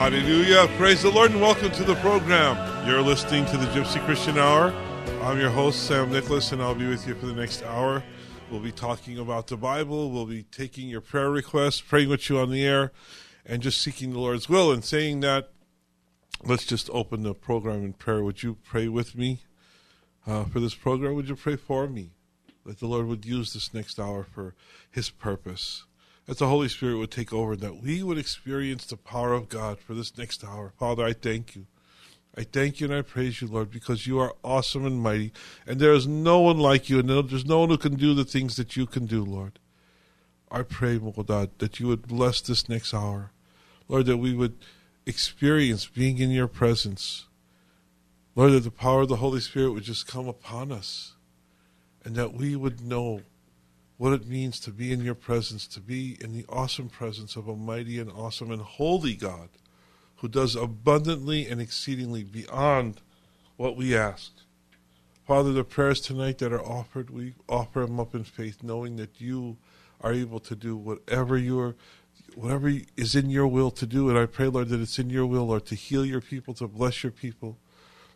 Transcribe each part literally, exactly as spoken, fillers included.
Hallelujah. Praise the Lord and welcome to the program. You're listening to the Gypsy Christian Hour. I'm your host, Sam Nicholas, and I'll be with you for the next hour. We'll be talking about the Bible. We'll be taking your prayer requests, praying with you on the air, and just seeking the Lord's will. And saying that, let's just open the program in prayer. Would you pray with me uh, for this program? Would you pray for me that the Lord would use this next hour for His purpose? That the Holy Spirit would take over, that we would experience the power of God for this next hour. Father, I thank you. I thank you and I praise you, Lord, because you are awesome and mighty, and there is no one like you, and there's no one who can do the things that you can do, Lord. I pray, God, that you would bless this next hour. Lord, that we would experience being in your presence. Lord, that the power of the Holy Spirit would just come upon us, and that we would know what it means to be in your presence, to be in the awesome presence of a mighty and awesome and holy God who does abundantly and exceedingly beyond what we ask. Father, the prayers tonight that are offered, we offer them up in faith, knowing that you are able to do whatever you're, whatever is in your will to do. And I pray, Lord, that it's in your will, Lord, to heal your people, to bless your people.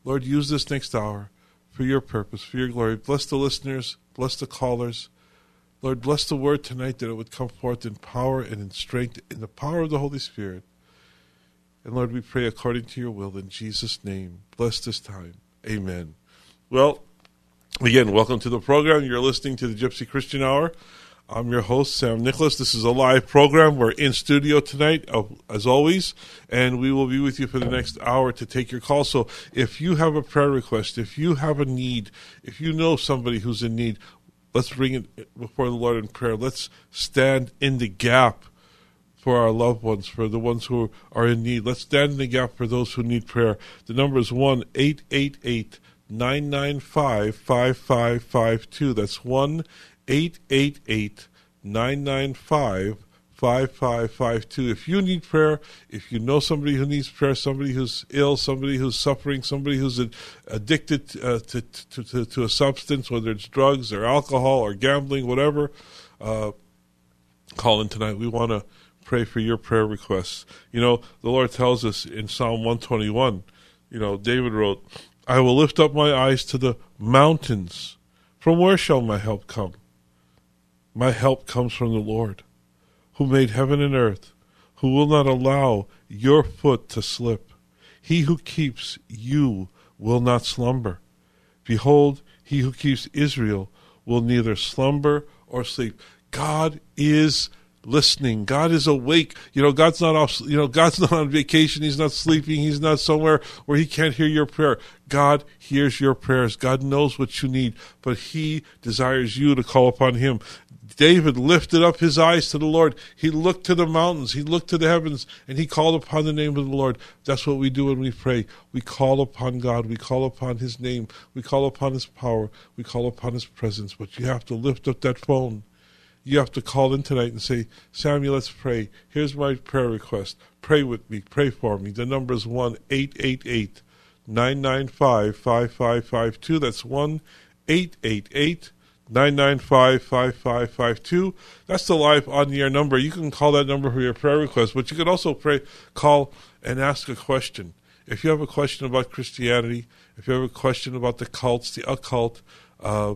Lord, use this next hour for your purpose, for your glory. Bless the listeners, bless the callers. Lord, bless the word tonight that it would come forth in power and in strength, in the power of the Holy Spirit. And Lord, we pray according to your will in Jesus' name. Bless this time. Amen. Well, again, welcome to the program. You're listening to the Gypsy Christian Hour. I'm your host, Sam Nicholas. This is a live program. We're in studio tonight, as always, and we will be with you for the next hour to take your call. So if you have a prayer request, if you have a need, if you know somebody who's in need, let's bring it before the Lord in prayer. Let's stand in the gap for our loved ones, for the ones who are in need. Let's stand in the gap for those who need prayer. The number is one eight eight eight nine nine five five five five two. That's one eight eight eight nine nine five five five five two. If you need prayer, if you know somebody who needs prayer, somebody who's ill, somebody who's suffering, somebody who's addicted uh, to, to, to, to a substance, whether it's drugs or alcohol or gambling, whatever, uh, call in tonight. We want to pray for your prayer requests. You know, the Lord tells us in Psalm one twenty-one, you know, David wrote, "I will lift up my eyes to the mountains. From where shall my help come? My help comes from the Lord, who made heaven and earth, who will not allow your foot to slip. He who keeps you will not slumber. Behold, he who keeps Israel will neither slumber or sleep." God is listening. God is awake. You know, God's not off, you know, God's not on vacation. He's not sleeping. He's not somewhere where he can't hear your prayer. God hears your prayers. God knows what you need, but he desires you to call upon him. David lifted up his eyes to the Lord. He looked to the mountains. He looked to the heavens, and he called upon the name of the Lord. That's what we do when we pray. We call upon God. We call upon his name. We call upon his power. We call upon his presence. But you have to lift up that phone. You have to call in tonight and say, "Samuel, let's pray. Here's my prayer request. Pray with me. Pray for me." The number is one eight eight eight nine nine five five five five two. That's one eight eight eight nine nine five five five five two. That's the live on-the-air number. You can call that number for your prayer request, but you can also pray, call and ask a question. If you have a question about Christianity, If you have a question about the cults, the occult, uh,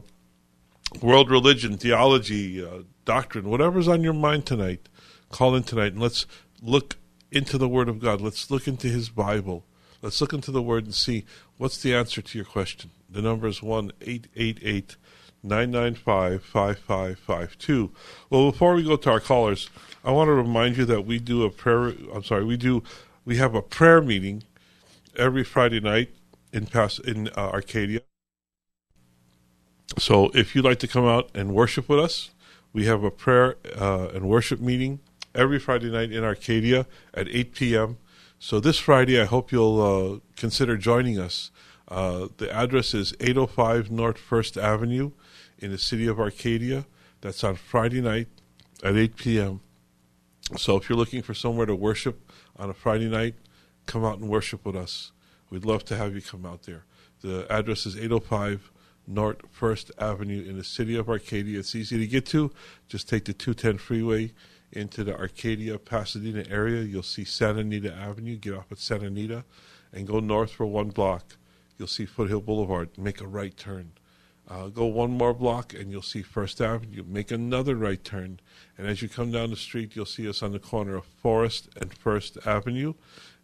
world religion, theology, uh, doctrine, whatever's on your mind tonight, call in tonight and let's look into the Word of God. Let's look into His Bible. Let's look into the Word and see what's the answer to your question. The number is one eight eight eight nine nine five five five five two. Well, before we go to our callers, I want to remind you that we do a prayer. I'm sorry, we do. We have a prayer meeting every Friday night in Pas in uh, Arcadia. So, if you'd like to come out and worship with us, we have a prayer uh, and worship meeting every Friday night in Arcadia at eight p.m. So this Friday, I hope you'll uh, consider joining us. Uh, the address is eight oh five North First Avenue in the city of Arcadia. That's on Friday night at eight p.m. So if you're looking for somewhere to worship on a Friday night, come out and worship with us. We'd love to have you come out there. The address is eight oh five North First Avenue in the city of Arcadia. It's easy to get to. Just take the two ten freeway into the Arcadia, Pasadena area. You'll see Santa Anita Avenue. Get off at Santa Anita and go north for one block. You'll see Foothill Boulevard. Make a right turn. Uh, go one more block, and you'll see First Avenue. Make another right turn. And as you come down the street, you'll see us on the corner of Forest and First Avenue.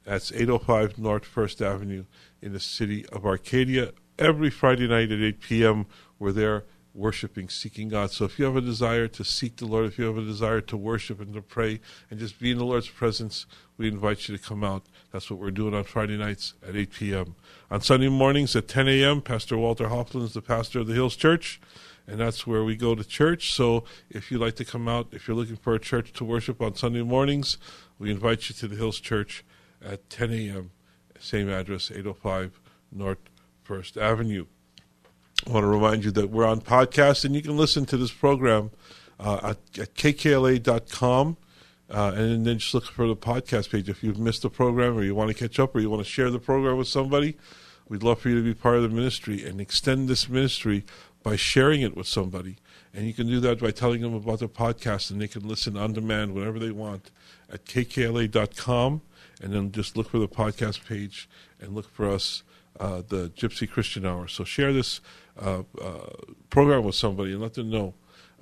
That's eight oh five North First Avenue in the city of Arcadia. Every Friday night at eight p.m., we're there worshiping, seeking God. So if you have a desire to seek the Lord, if you have a desire to worship and to pray and just be in the Lord's presence, we invite you to come out. That's what we're doing on Friday nights at eight p.m. On Sunday mornings at ten a.m., Pastor Walter Hoffland is the pastor of the Hills Church, and that's where we go to church. So if you'd like to come out, if you're looking for a church to worship on Sunday mornings, we invite you to the Hills Church at ten a.m., same address, eight oh five North First Avenue. I want to remind you that we're on podcast, and you can listen to this program uh, at, at K K L A dot com, uh, and then just look for the podcast page. If you've missed the program or you want to catch up or you want to share the program with somebody, we'd love for you to be part of the ministry and extend this ministry by sharing it with somebody. And you can do that by telling them about the podcast, and they can listen on demand whenever they want at K K L A dot com, and then just look for the podcast page and look for us, uh, the Gypsy Christian Hour. So share this Uh, uh, program with somebody and let them know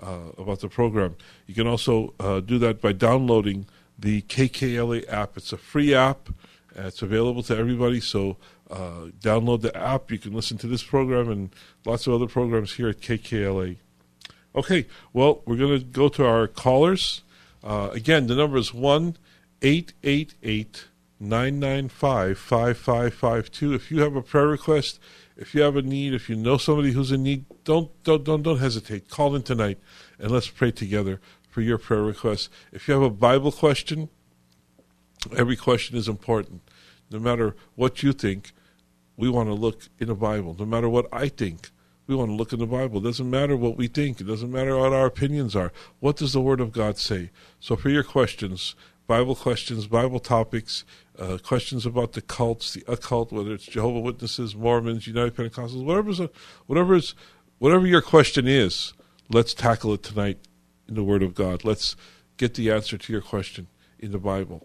uh, about the program. You can also uh, do that by downloading the K K L A app. It's a free app. Uh, it's available to everybody, so uh, download the app. You can listen to this program and lots of other programs here at K K L A. Okay, well, we're going to go to our callers. Uh, again, the number is one eight eight eight nine nine five five five five two. If you have a prayer request, if you have a need, if you know somebody who's in need, don't don't don't don't hesitate. Call in tonight, and let's pray together for your prayer requests. If you have a Bible question, every question is important. No matter what you think, we want to look in the Bible. No matter what I think, we want to look in the Bible. It doesn't matter what we think. It doesn't matter what our opinions are. What does the Word of God say? So for your questions, Bible questions, Bible topics, uh, questions about the cults, the occult, whether it's Jehovah Witnesses, Mormons, United Pentecostals, whatever's a, whatever's, whatever your question is, let's tackle it tonight in the Word of God. Let's get the answer to your question in the Bible.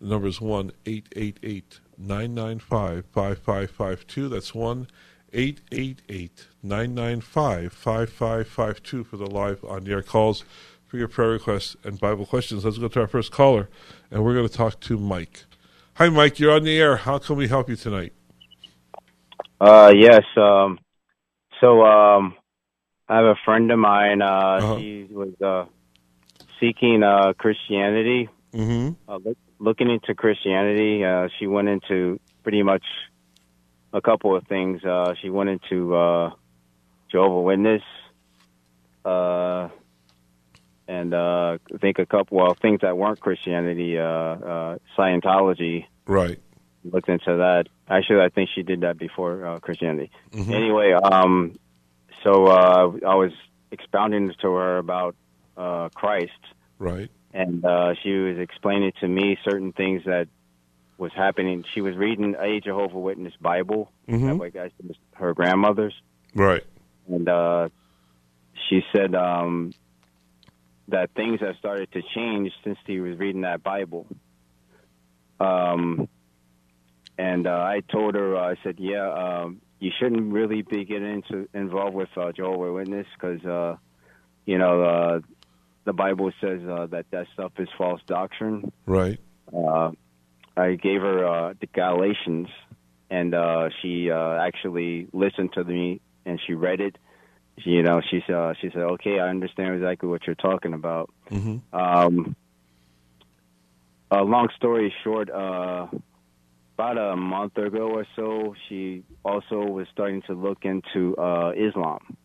The number is one eight eight eight nine nine five five five five two. That's one eight eight eight nine nine five five five five two for the live on-the-air calls, for your prayer requests and Bible questions. Let's go to our first caller, and we're going to talk to Mike. Hi, Mike. You're on the air. How can we help you tonight? Uh, yes. Um, so um, I have a friend of mine. Uh, uh-huh. He was uh, seeking uh, Christianity, mm-hmm. uh, look, looking into Christianity. Uh, she went into pretty much a couple of things. Uh, she went into uh, Jehovah Witness, uh And uh, I think a couple well, things that weren't Christianity, uh, uh, Scientology. Right. Looked into that. Actually, I think she did that before uh, Christianity. Mm-hmm. Anyway, um, so uh, I was expounding to her about uh, Christ. Right. And uh, she was explaining to me certain things that was happening. She was reading a Jehovah Witness Bible, mm-hmm. like her grandmother's. Right. And uh, she said... Um, that things have started to change since he was reading that Bible. Um, And uh, I told her, uh, I said, yeah, um, you shouldn't really be getting into, involved with uh, Jehovah's Witness because, uh, you know, uh, the Bible says uh, that that stuff is false doctrine. Right. Uh, I gave her uh, the Galatians, and uh, she uh, actually listened to me, and she read it. She, you know, she, uh, she said, okay, I understand exactly what you're talking about. Mm-hmm. Um, a long story short, uh, about a month ago or so, she also was starting to look into uh, Islam,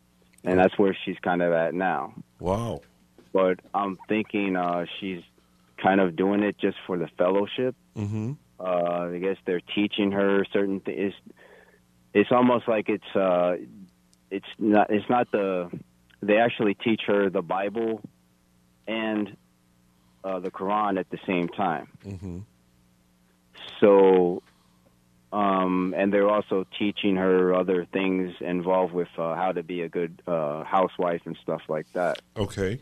and that's where she's kind of at now. Wow. But I'm thinking uh, she's kind of doing it just for the fellowship. Mm-hmm. Uh, I guess they're teaching her certain things. It's, it's almost like it's uh, it's not it's not the they actually teach her the Bible and uh, the Quran at the same time. Mm-hmm. So, um, and they're also teaching her other things involved with uh, how to be a good uh, housewife and stuff like that. Okay.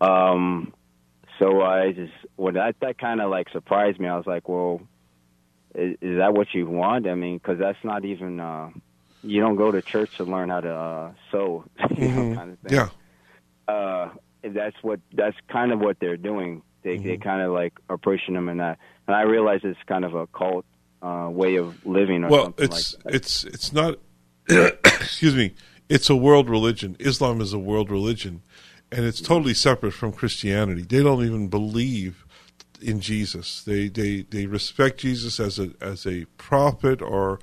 Um. So I just, well, that, that kind of like surprised me. I was like, well, is, is that what you want? I mean, because that's not even, uh, you don't go to church to learn how to uh, sew, you know, kind of thing. Yeah. Uh, that's what, that's kind of what they're doing. They mm-hmm. they kind of like are pushing them in that. And I realize it's kind of a cult uh, way of living or well, something it's, like that. Well, it's, it's not, excuse me, it's a world religion. Islam is a world religion. And it's totally separate from Christianity. They don't even believe in Jesus. They they, they respect Jesus as a as a prophet or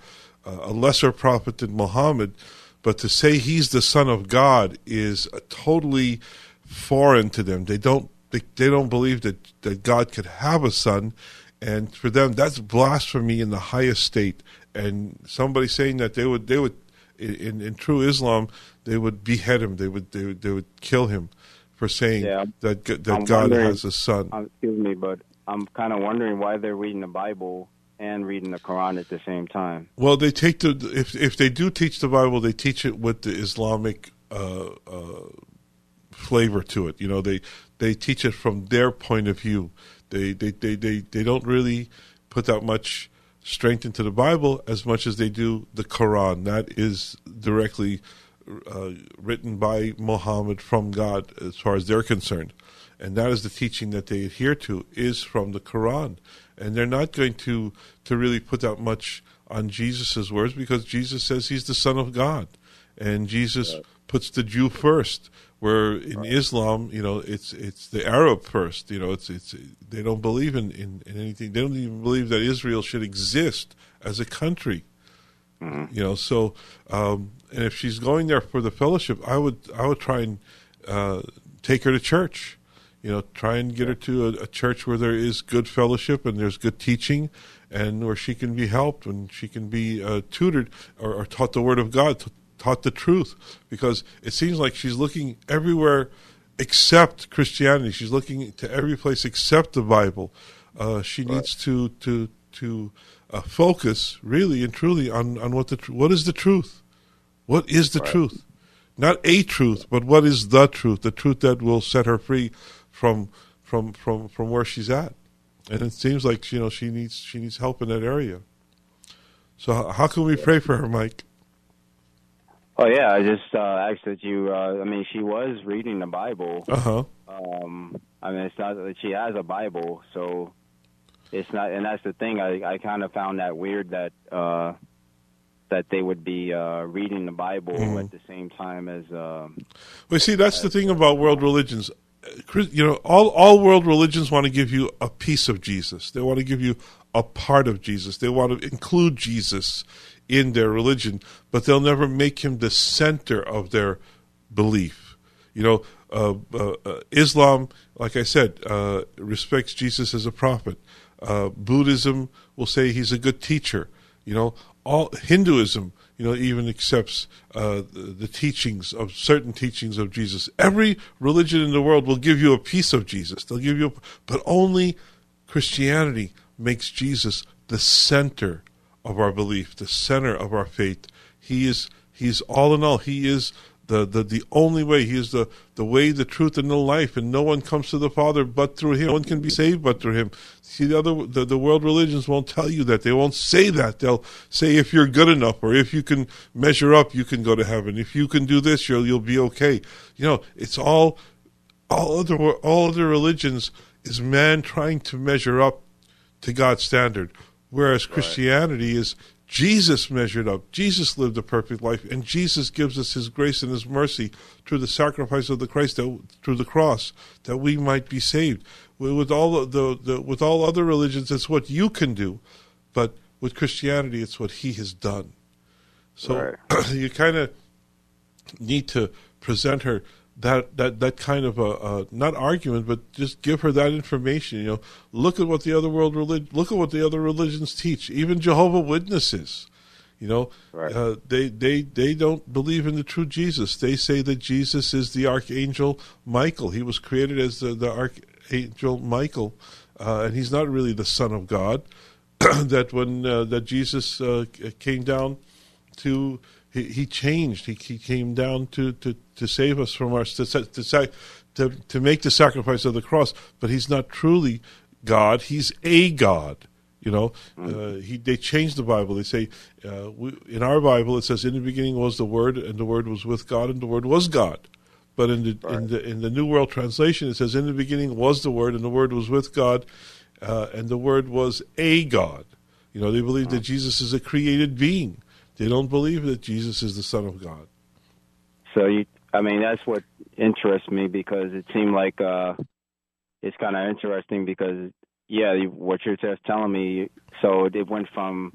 a lesser prophet than Muhammad. But to say he's the son of God is totally foreign to them. They don't they, they don't believe that, that God could have a son. And for them, that's blasphemy in the highest state. And somebody saying that they would they would in in true Islam. They would behead him. They would, they would, they would kill him for saying yeah, that that God has a son. Excuse me, but I'm kind of wondering why they're reading the Bible and reading the Quran at the same time. Well, they take the if if they do teach the Bible, they teach it with the Islamic uh, uh, flavor to it. You know, they they teach it from their point of view. They they they they, they don't really put that much strength into the Bible as much as they do the Quran. That is directly. Uh, written by Muhammad from God, as far as they're concerned, and that is the teaching that they adhere to is from the Quran, and they're not going to to really put that much on Jesus's words because Jesus says he's the Son of God, and Jesus yeah. puts the Jew first. Where in right. Islam, you know, it's it's the Arab first. You know, it's it's they don't believe in, in, in anything. They don't even believe that Israel should exist as a country. Mm-hmm. You know, so. Um, And if she's going there for the fellowship, I would I would try and uh, take her to church, you know, try and get her to a, a church where there is good fellowship and there's good teaching, and where she can be helped and she can be uh, tutored or, or taught the Word of God, t- taught the truth, because it seems like she's looking everywhere except Christianity. She's looking to every place except the Bible. Uh, she right. needs to to to uh, focus really and truly on on what the tr- what is the truth. What is the right. truth? Not a truth, but what is the truth? The truth that will set her free from from from, from where she's at. And it seems like you know she needs she needs help in that area. So how can we pray for her, Mike? Oh yeah, I just uh, asked that you. Uh, I mean, she was reading the Bible. Uh huh. Um, I mean, it's not that she has a Bible, so it's not. And that's the thing. I I kind of found that weird that. Uh, that they would be uh, reading the Bible mm-hmm. at the same time as... Uh, well, see, that's as, the thing about world religions. You know, all, all world religions want to give you a piece of Jesus. They want to give you a part of Jesus. They want to include Jesus in their religion, but they'll never make him the center of their belief. You know, uh, uh, uh, Islam, like I said, uh, respects Jesus as a prophet. Uh, Buddhism will say he's a good teacher. You know, all Hinduism, you know, even accepts uh, the, the teachings of certain teachings of Jesus. Every religion in the world will give you a piece of Jesus. They'll give you, a, but only Christianity makes Jesus the center of our belief, the center of our faith. He is, he's all in all. He is The, the the only way. He is the, the way, the truth, and the life, and no one comes to the Father but through him. No one can be saved but through him. See, the other the, the world religions won't tell you that. They won't say that. They'll say if you're good enough, or if you can measure up, you can go to heaven. If you can do this, you'll you'll be okay. You know, it's all all other all other religions is man trying to measure up to God's standard, whereas Christianity right. is. Jesus measured up. Jesus lived a perfect life, and Jesus gives us his grace and his mercy through the sacrifice of the Christ, that, through the cross, that we might be saved. With all the, the with all other religions, it's what you can do, but with Christianity, it's what he has done. So right. you kind of need to present her that that that kind of a, a not argument, but just give her that information. You know, look at what the other world relig- look at what the other religions teach. Even Jehovah Witnesses, you know, right. uh, they they they don't believe in the true Jesus. They say that Jesus is the Archangel Michael. He was created as the, the Archangel Michael, uh, and he's not really the Son of God. that when uh, that Jesus uh, came down to. He changed. He came down to, to, to save us from our to, to to make the sacrifice of the cross. But he's not truly God. He's a God. You know. Mm-hmm. Uh, he they changed the Bible. They say uh, we, in our Bible it says, "In the beginning was the Word, and the Word was with God, and the Word was God." But in the right. in the in the New World Translation it says, "In the beginning was the Word, and the Word was with God, uh, and the Word was a God." You know. They believe mm-hmm. that Jesus is a created being. They don't believe that Jesus is the Son of God. So, you, I mean, that's what interests me, because it seemed like uh, it's kind of interesting because, yeah, what you're just telling me, so it went from,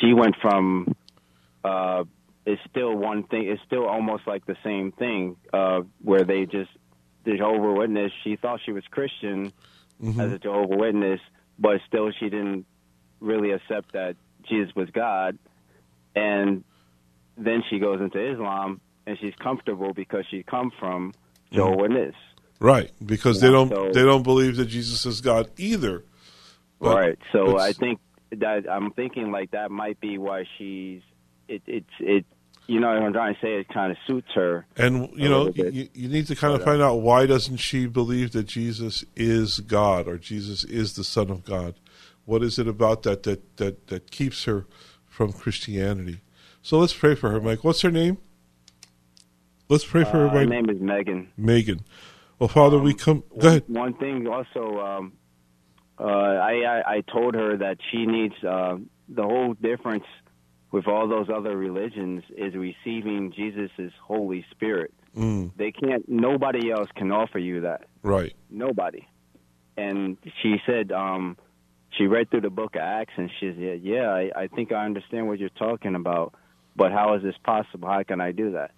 she went from, uh, it's still one thing, it's still almost like the same thing, uh, where they just, the Jehovah Witness, she thought she was Christian mm-hmm. as a Jehovah Witness, but still she didn't really accept that Jesus was God. And then she goes into Islam, and she's comfortable because she come from Jehovah's Witness, right? Because they don't so, they don't believe that Jesus is God either, but right? So I think that I'm thinking like that might be why she's it it's it. You know what I'm trying to say? It kind of suits her, and you know you, you need to kind of find out why doesn't she believe that Jesus is God or Jesus is the Son of God? What is it about that that that, that keeps her from Christianity? So let's pray for her, Mike. What's her name? Let's pray for uh, her, Mike. Her name is Megan. Megan. Well, Father, um, we come... Go ahead. One thing also, um, uh, I, I I told her that she needs... Uh, the whole difference with all those other religions is receiving Jesus' Holy Spirit. Mm. They can't... Nobody else can offer you that. Right. Nobody. And she said... Um, She read through the Book of Acts, and she said, yeah, I, I think I understand what you're talking about, but how is this possible? How can I do that?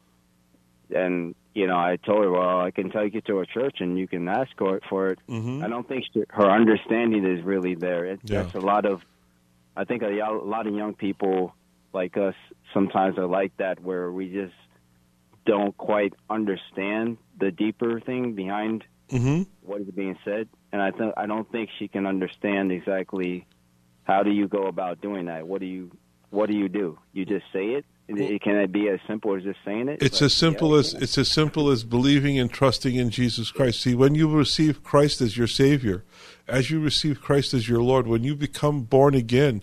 And, you know, I told her, well, I can take you to a church, and you can ask her for it. Mm-hmm. I don't think she, her understanding is really there. It, yeah. That's a lot of, I think a, a lot of young people like us sometimes are like that, where we just don't quite understand the deeper thing behind mm-hmm. what is being said. And I th- I don't think she can understand exactly how do you go about doing that. What do you What do you do? You just say it. It can it be as simple as just saying it? It's but, as simple yeah, as yeah. it's as simple as believing and trusting in Jesus Christ. See, when you receive Christ as your Savior, as you receive Christ as your Lord, when you become born again,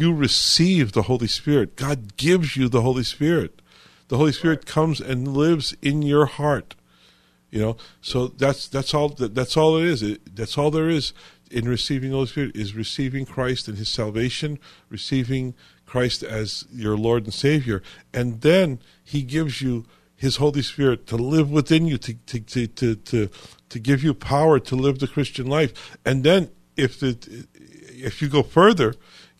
you receive the Holy Spirit. God gives you the Holy Spirit. The Holy Spirit comes and lives in your heart. You know, so that's that's all that, that's all it is. It, that's all there is in receiving the Holy Spirit is receiving Christ and His salvation, receiving Christ as your Lord and Savior, and then He gives you His Holy Spirit to live within you, to to to to to, to give you power to live the Christian life. And then if the if you go further,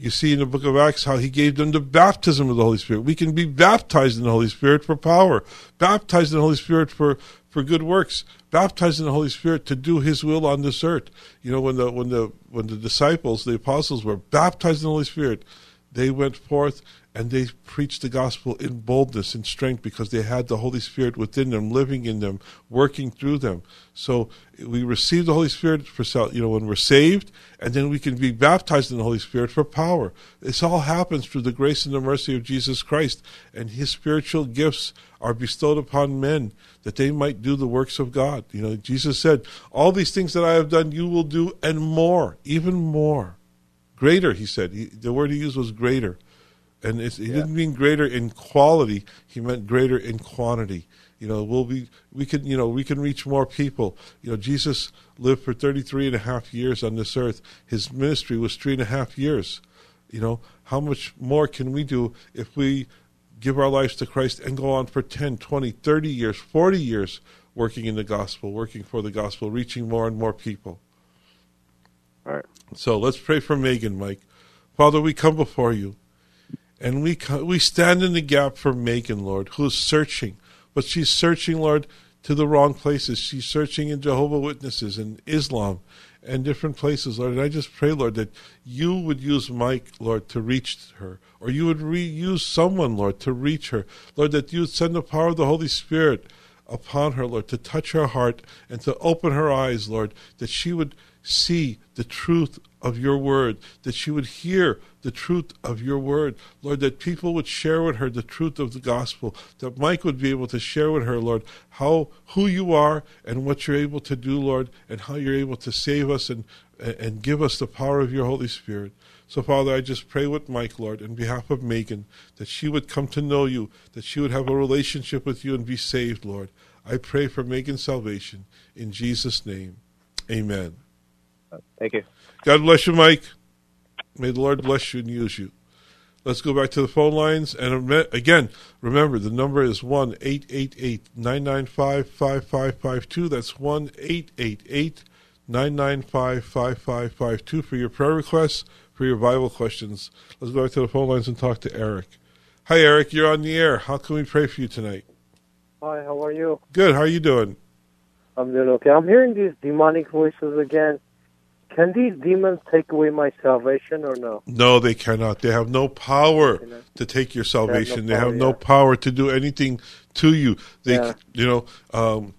you see in the Book of Acts how He gave them the baptism of the Holy Spirit. We can be baptized in the Holy Spirit for power, baptized in the Holy Spirit for. For good works, baptized in the Holy Spirit to do His will on this earth. You know, when the when the when the disciples, the apostles, were baptized in the Holy Spirit, They went forth and they preached the gospel in boldness and strength because they had the Holy Spirit within them, living in them, working through them. So we receive the Holy Spirit for, you know, when we're saved, and then we can be baptized in the Holy Spirit for power. This all happens through the grace and the mercy of Jesus Christ, and his spiritual gifts are bestowed upon men that they might do the works of God. You know, Jesus said, all these things that I have done you will do and more, even more. Greater, he said. He, the word he used was greater. And it's, he yeah. didn't mean greater in quality. He meant greater in quantity. You know, we'll be, we can, you know, we can reach more people. You know, Jesus lived for thirty-three and a half years on this earth. His ministry was three and a half years. You know, how much more can we do if we give our lives to Christ and go on for ten, twenty, thirty years, forty years working in the gospel, working for the gospel, reaching more and more people. All right. So let's pray for Megan, Mike. Father, we come before you, and we come, we stand in the gap for Megan, Lord, who is searching. But she's searching, Lord, to the wrong places. She's searching in Jehovah Witnesses and Islam and different places, Lord. And I just pray, Lord, that you would use Mike, Lord, to reach her, or you would reuse someone, Lord, to reach her. Lord, that you would send the power of the Holy Spirit upon her, Lord, to touch her heart and to open her eyes, Lord, that she would see the truth of your word, that she would hear the truth of your word, Lord, that people would share with her the truth of the gospel, that Mike would be able to share with her, Lord, how who you are and what you're able to do, Lord, and how you're able to save us and and give us the power of your Holy Spirit. So, Father, I just pray with Mike, Lord, on behalf of Megan, that she would come to know you, that she would have a relationship with you and be saved, Lord. I pray for Megan's salvation in Jesus' name. Amen. Thank you. God bless you, Mike. May the Lord bless you and use you. Let's go back to the phone lines. And again, remember, the number is one eight eight eight nine nine five five five five two. That's one eight eight eight nine nine five five five five two for your prayer requests, for your Bible questions. Let's go back to the phone lines and talk to Eric. Hi, Eric. You're on the air. How can we pray for you tonight? Hi, how are you? Good. How are you doing? I'm doing okay. I'm hearing these demonic voices again. Can these demons take away my salvation or no? No, they cannot. They have no power you know? to take your salvation. They have no, they power, have no yeah. power to do anything to you. They, yeah. you know, um,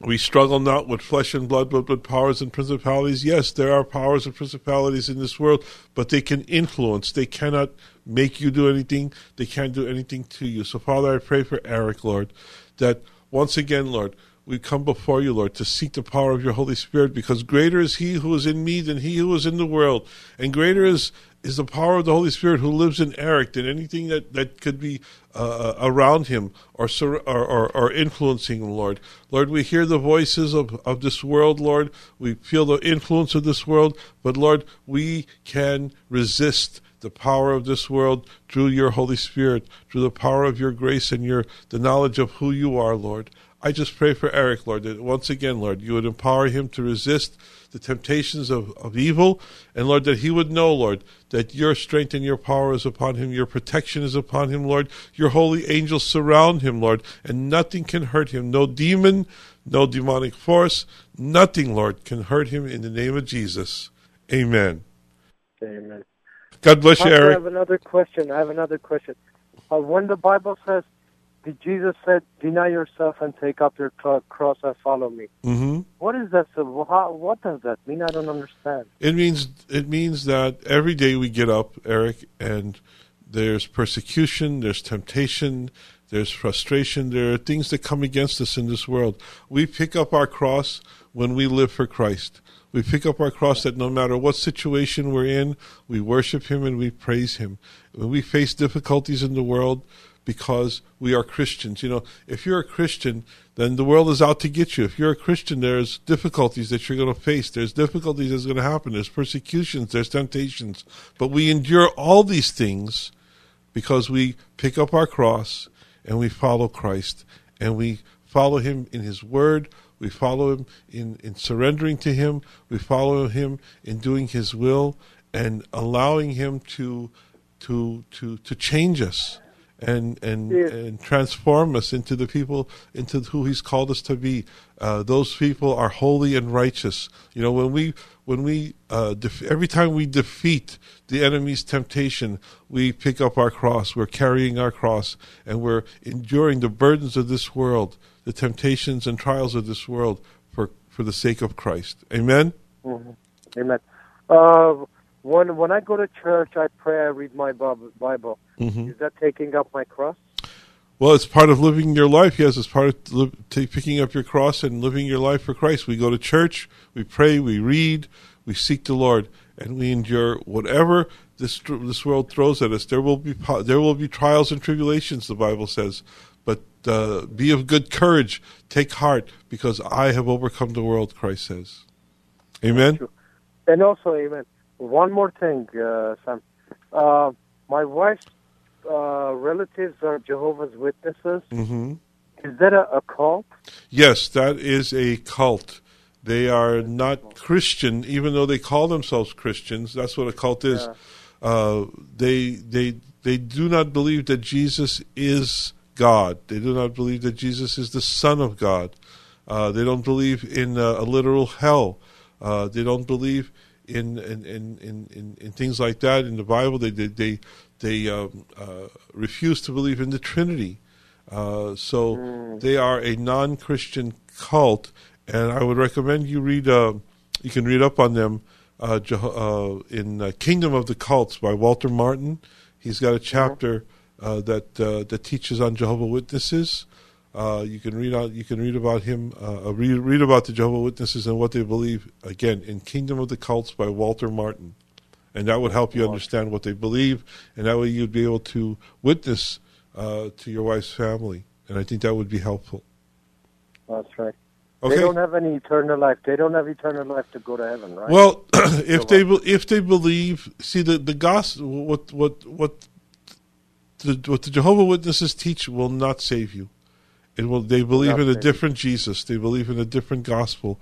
we struggle not with flesh and blood, but with powers and principalities. Yes, there are powers and principalities in this world, but they can influence. They cannot make you do anything. They can't do anything to you. So, Father, I pray for Eric, Lord, that once again, Lord, we come before you, Lord, to seek the power of your Holy Spirit, because greater is he who is in me than he who is in the world. And greater is, is the power of the Holy Spirit who lives in Eric than anything that, that could be uh, around him or, or, or, or influencing him, Lord. Lord, we hear the voices of, of this world, Lord. We feel the influence of this world. But, Lord, we can resist the power of this world through your Holy Spirit, through the power of your grace and your the knowledge of who you are, Lord. I just pray for Eric, Lord, that once again, Lord, you would empower him to resist the temptations of, of evil, and, Lord, that he would know, Lord, that your strength and your power is upon him, your protection is upon him, Lord, your holy angels surround him, Lord, and nothing can hurt him, no demon, no demonic force, nothing, Lord, can hurt him in the name of Jesus. Amen. Amen. God bless you, Eric. I have another question. I have another question. Uh, when the Bible says, Jesus said, deny yourself and take up your cross and follow me. Mm-hmm. What is that? So how, what does that mean? I don't understand. It means it means that every day we get up, Eric, and there's persecution, there's temptation, there's frustration. There are things that come against us in this world. We pick up our cross when we live for Christ. We pick up our cross that no matter what situation we're in, we worship him and we praise him. When we face difficulties in the world, because we are Christians. You know, if you're a Christian, then the world is out to get you. If you're a Christian, there's difficulties that you're going to face. There's difficulties that's going to happen. There's persecutions. There's temptations. But we endure all these things because we pick up our cross and we follow Christ. And we follow him in his word. We follow him in, in surrendering to him. We follow him in doing his will and allowing him to to to to change us. and and, yes. and transform us into the people, into who He's called us to be. Uh, those people are holy and righteous. You know, when we when we uh, def- every time we defeat the enemy's temptation, we pick up our cross. We're carrying our cross, and we're enduring the burdens of this world, the temptations and trials of this world, for for the sake of Christ. Amen. Mm-hmm. Amen. Uh, When when I go to church, I pray, I read my Bible. Mm-hmm. Is that taking up my cross? Well, it's part of living your life. Yes, it's part of li- t- picking up your cross and living your life for Christ. We go to church, we pray, we read, we seek the Lord, and we endure whatever this this world throws at us. There will be there will be trials and tribulations, the Bible says, but uh, be of good courage, take heart, because I have overcome the world, Christ says. Amen? And also, amen. One more thing, uh, Sam. Uh, my wife's uh, relatives are Jehovah's Witnesses. Mm-hmm. Is that a, a cult? Yes, that is a cult. They are not Christian, even though they call themselves Christians. That's what a cult is. Yeah. Uh, they they they do not believe that Jesus is God. They do not believe that Jesus is the Son of God. Uh, they don't believe in uh, a literal hell. Uh, they don't believe In in, in, in in things like that in the Bible. They they they, they um, uh, refuse to believe in the Trinity, uh, so mm. they are a non-Christian cult. And I would recommend you read. Uh, you can read up on them uh, uh, in uh, Kingdom of the Cults by Walter Martin. He's got a chapter uh, that uh, that teaches on Jehovah's Witnesses. Uh, you can read out. You can read about him. Uh, read, read about the Jehovah's Witnesses and what they believe. Again, in Kingdom of the Cults by Walter Martin, and that would help you understand what they believe, and that way you'd be able to witness uh, to your wife's family. And I think that would be helpful. That's right. Okay. They don't have any eternal life. They don't have eternal life to go to heaven, right? Well, if they if they believe, see the the gospel. What what what the what the Jehovah's Witnesses teach will not save you. It will. They believe in a different Jesus. They believe in a different gospel.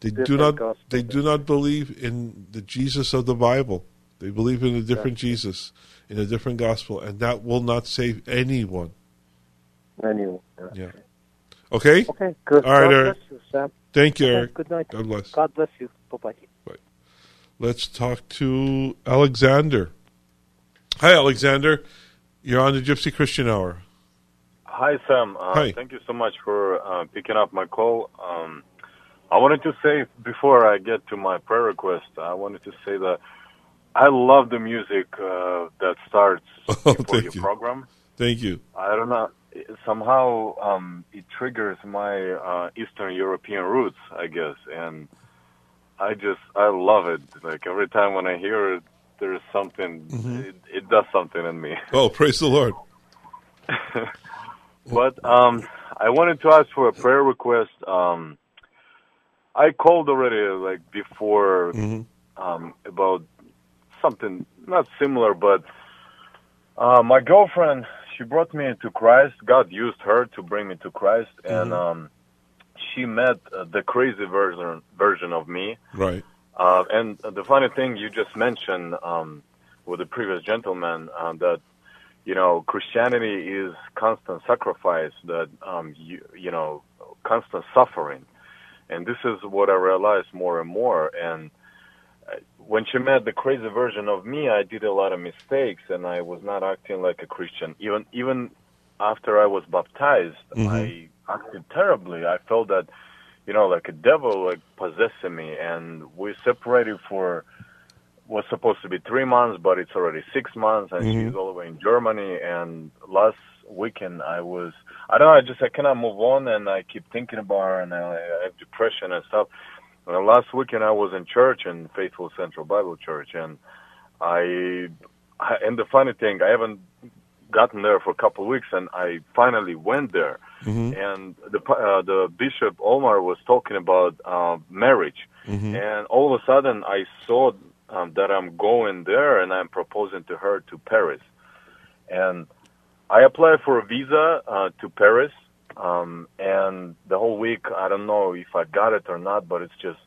They different do not. Gospel, they do not believe in the Jesus of the Bible. They believe in a different exactly. Jesus, in a different gospel, and that will not save anyone. Anyone. Yeah. Okay. Okay. Good. All right, God Eric. Bless you, Sam. Thank you, okay, Eric. Good night. God bless. God bless you. Bye bye. Let's talk to Alexander. Hi, Alexander. You're on the Gypsy Christian Hour. Hi, Sam. Uh, Hi. Thank you so much for uh, picking up my call. Um, I wanted to say, before I get to my prayer request, I wanted to say that I love the music uh, that starts oh, before your you. program. Thank you. I don't know. Somehow um, it triggers my uh, Eastern European roots, I guess. And I just, I love it. Like every time when I hear it, there's something, mm-hmm. it, it does something in me. Oh, praise the Lord. But um, I wanted to ask for a prayer request. Um, I called already, like, before mm-hmm. um, about something not similar, but uh, my girlfriend, she brought me to Christ. God used her to bring me to Christ, mm-hmm. and um, she met uh, the crazy version version of me. Right. Uh, and the funny thing you just mentioned um, with the previous gentleman, uh, that you know, Christianity is constant sacrifice, that, um, you, you know, constant suffering. And this is what I realized more and more. And when she met the crazy version of me, I did a lot of mistakes, and I was not acting like a Christian. Even even after I was baptized, mm-hmm. I acted terribly. I felt that, you know, like a devil, like, possessing me. And we separated for... was supposed to be three months, but it's already six months, and mm-hmm. she's all the way in Germany. And last weekend, I was, I don't know, I just, I cannot move on, and I keep thinking about her, and I, I have depression and stuff. And last weekend, I was in church, in Faithful Central Bible Church, and I, I and the funny thing, I haven't gotten there for a couple of weeks, and I finally went there. Mm-hmm. And the uh, the Bishop Omar was talking about uh, marriage, mm-hmm. and all of a sudden, I saw Um, that I'm going there, and I'm proposing to her to Paris. And I applied for a visa uh, to Paris, um, and the whole week, I don't know if I got it or not, but it's just,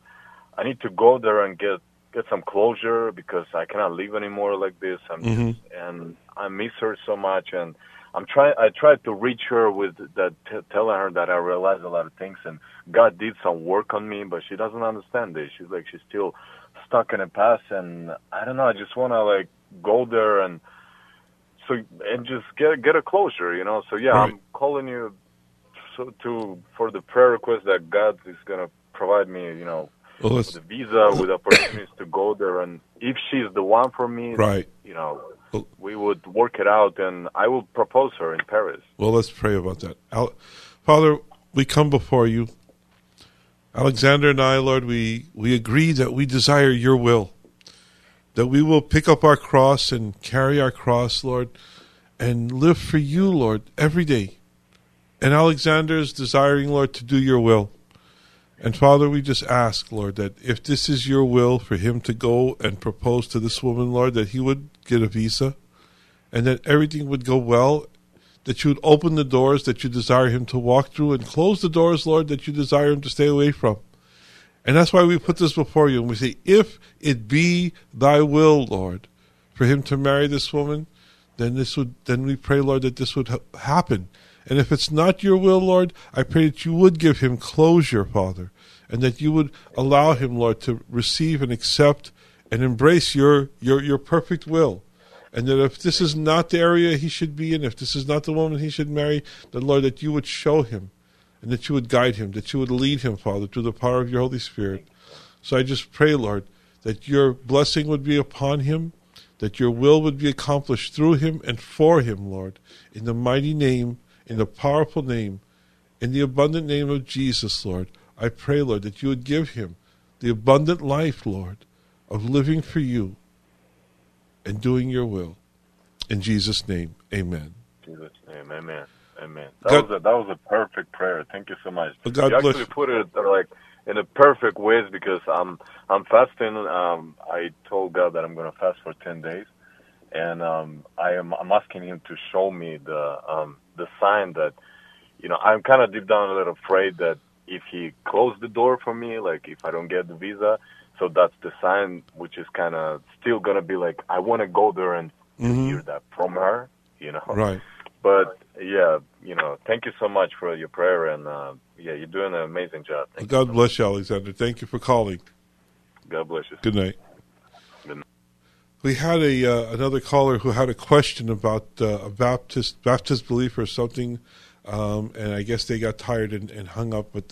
I need to go there and get, get some closure, because I cannot live anymore like this. I'm mm-hmm. just, and I miss her so much, and I'm trying. I tried to reach her with that, t- telling her that I realized a lot of things and God did some work on me, but she doesn't understand this. She's like, she's still stuck in the past, and I don't know. I just want to like go there and so and just get get a closure, you know. So yeah, right. I'm calling you so to for the prayer request that God is gonna provide me, you know, well, with a visa, with opportunities to go there, and if she's the one for me, right? You know. We would work it out, and I will propose her in Paris. Well, let's pray about that. Al- Father, we come before you. Alexander and I, Lord, we, we agree that we desire your will, that we will pick up our cross and carry our cross, Lord, and live for you, Lord, every day. And Alexander is desiring, Lord, to do your will. And Father, we just ask, Lord, that if this is your will for him to go and propose to this woman, Lord, that he would get a visa and that everything would go well, that you would open the doors that you desire him to walk through and close the doors, Lord, that you desire him to stay away from. And that's why we put this before you and we say, if it be thy will, Lord, for him to marry this woman, then this would, then we pray, Lord, that this would ha- happen. And if it's not your will, Lord, I pray that you would give him closure, Father, and that you would allow him, Lord, to receive and accept and embrace your, your, your perfect will. And that if this is not the area he should be in, if this is not the woman he should marry, then, Lord, that you would show him and that you would guide him, that you would lead him, Father, through the power of your Holy Spirit. So I just pray, Lord, that your blessing would be upon him, that your will would be accomplished through him and for him, Lord, in the mighty name, in the powerful name, in the abundant name of Jesus, Lord. I pray, Lord, that you would give him the abundant life, Lord, of living for you and doing your will. In Jesus' name, amen. In Jesus' name, amen. Amen. That, God, was, a, that was a perfect prayer. Thank you so much. God you bless. Actually put it like in a perfect way because I'm, I'm fasting. Um, I told God that I'm going to fast for ten days. And um, I am, I'm asking him to show me the um, the sign that, you know, I'm kind of deep down a little afraid that if he closed the door for me, like if I don't get the visa, so that's the sign, which is kind of still going to be like, I want to go there and mm-hmm. hear that from her, you know. Right. But, yeah, you know, thank you so much for your prayer. And, uh, yeah, you're doing an amazing job. Thank God you so bless much. You, Alexander. Thank you for calling. God bless you. Good night. We had a uh, another caller who had a question about uh, a Baptist Baptist belief or something, um, and I guess they got tired and, and hung up. But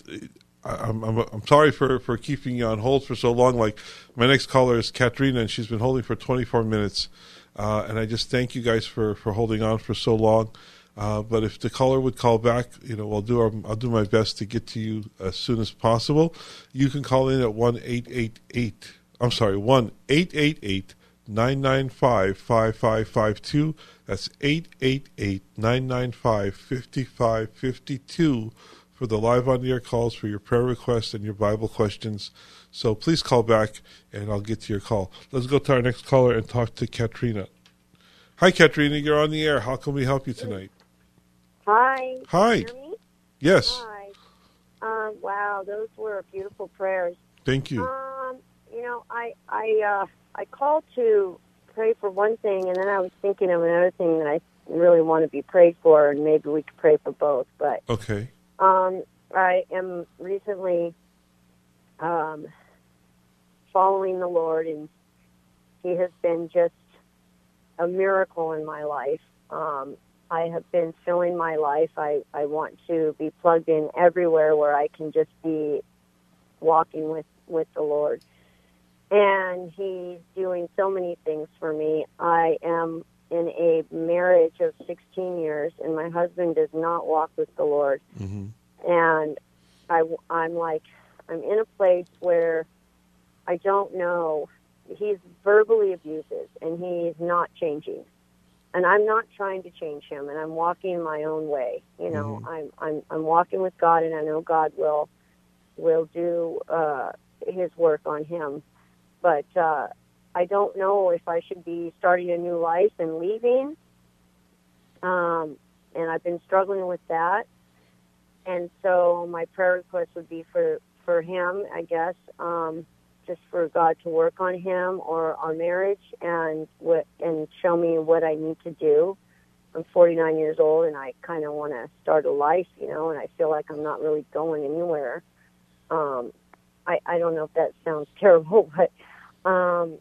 I'm I'm, I'm sorry for, for keeping you on hold for so long. Like my next caller is Katrina, and she's been holding for twenty-four minutes. Uh, and I just thank you guys for, for holding on for so long. Uh, but if the caller would call back, you know, I'll do our, I'll do my best to get to you as soon as possible. You can call in at one eight eight eight. I'm sorry, one eight eight eight. nine nine five, five five five two. That's eight eight eight, nine nine five, five five five two for the live on the air calls, for your prayer requests and your Bible questions. So please call back and I'll get to your call. Let's go to our next caller and talk to Katrina. Hi, Katrina. You're on the air. How can we help you tonight? Hi. Hi. Can you hear me? Yes. Hi. Um, wow, those were beautiful prayers. Thank you. Um, you know, I, I, uh, I called to pray for one thing, and then I was thinking of another thing that I really want to be prayed for, and maybe we could pray for both. But okay, um, I am recently um, following the Lord, and He has been just a miracle in my life. Um, I have been filling my life. I, I want to be plugged in everywhere where I can just be walking with, with the Lord. And He's doing so many things for me. I am in a marriage of sixteen years, and my husband does not walk with the Lord. Mm-hmm. And I, I'm like, I'm in a place where I don't know. He's verbally abusive, and he's not changing. And I'm not trying to change him, and I'm walking my own way. You know, mm-hmm. I'm, I'm I'm walking with God, and I know God will will do uh, His work on him. But uh, I don't know if I should be starting a new life and leaving. Um, and I've been struggling with that. And so my prayer request would be for, for him, I guess, um, just for God to work on him or our marriage and what, and show me what I need to do I'm forty-nine years old, and I kind of want to start a life, you know, and I feel like I'm not really going anywhere. Um, I, I don't know if that sounds terrible, but um,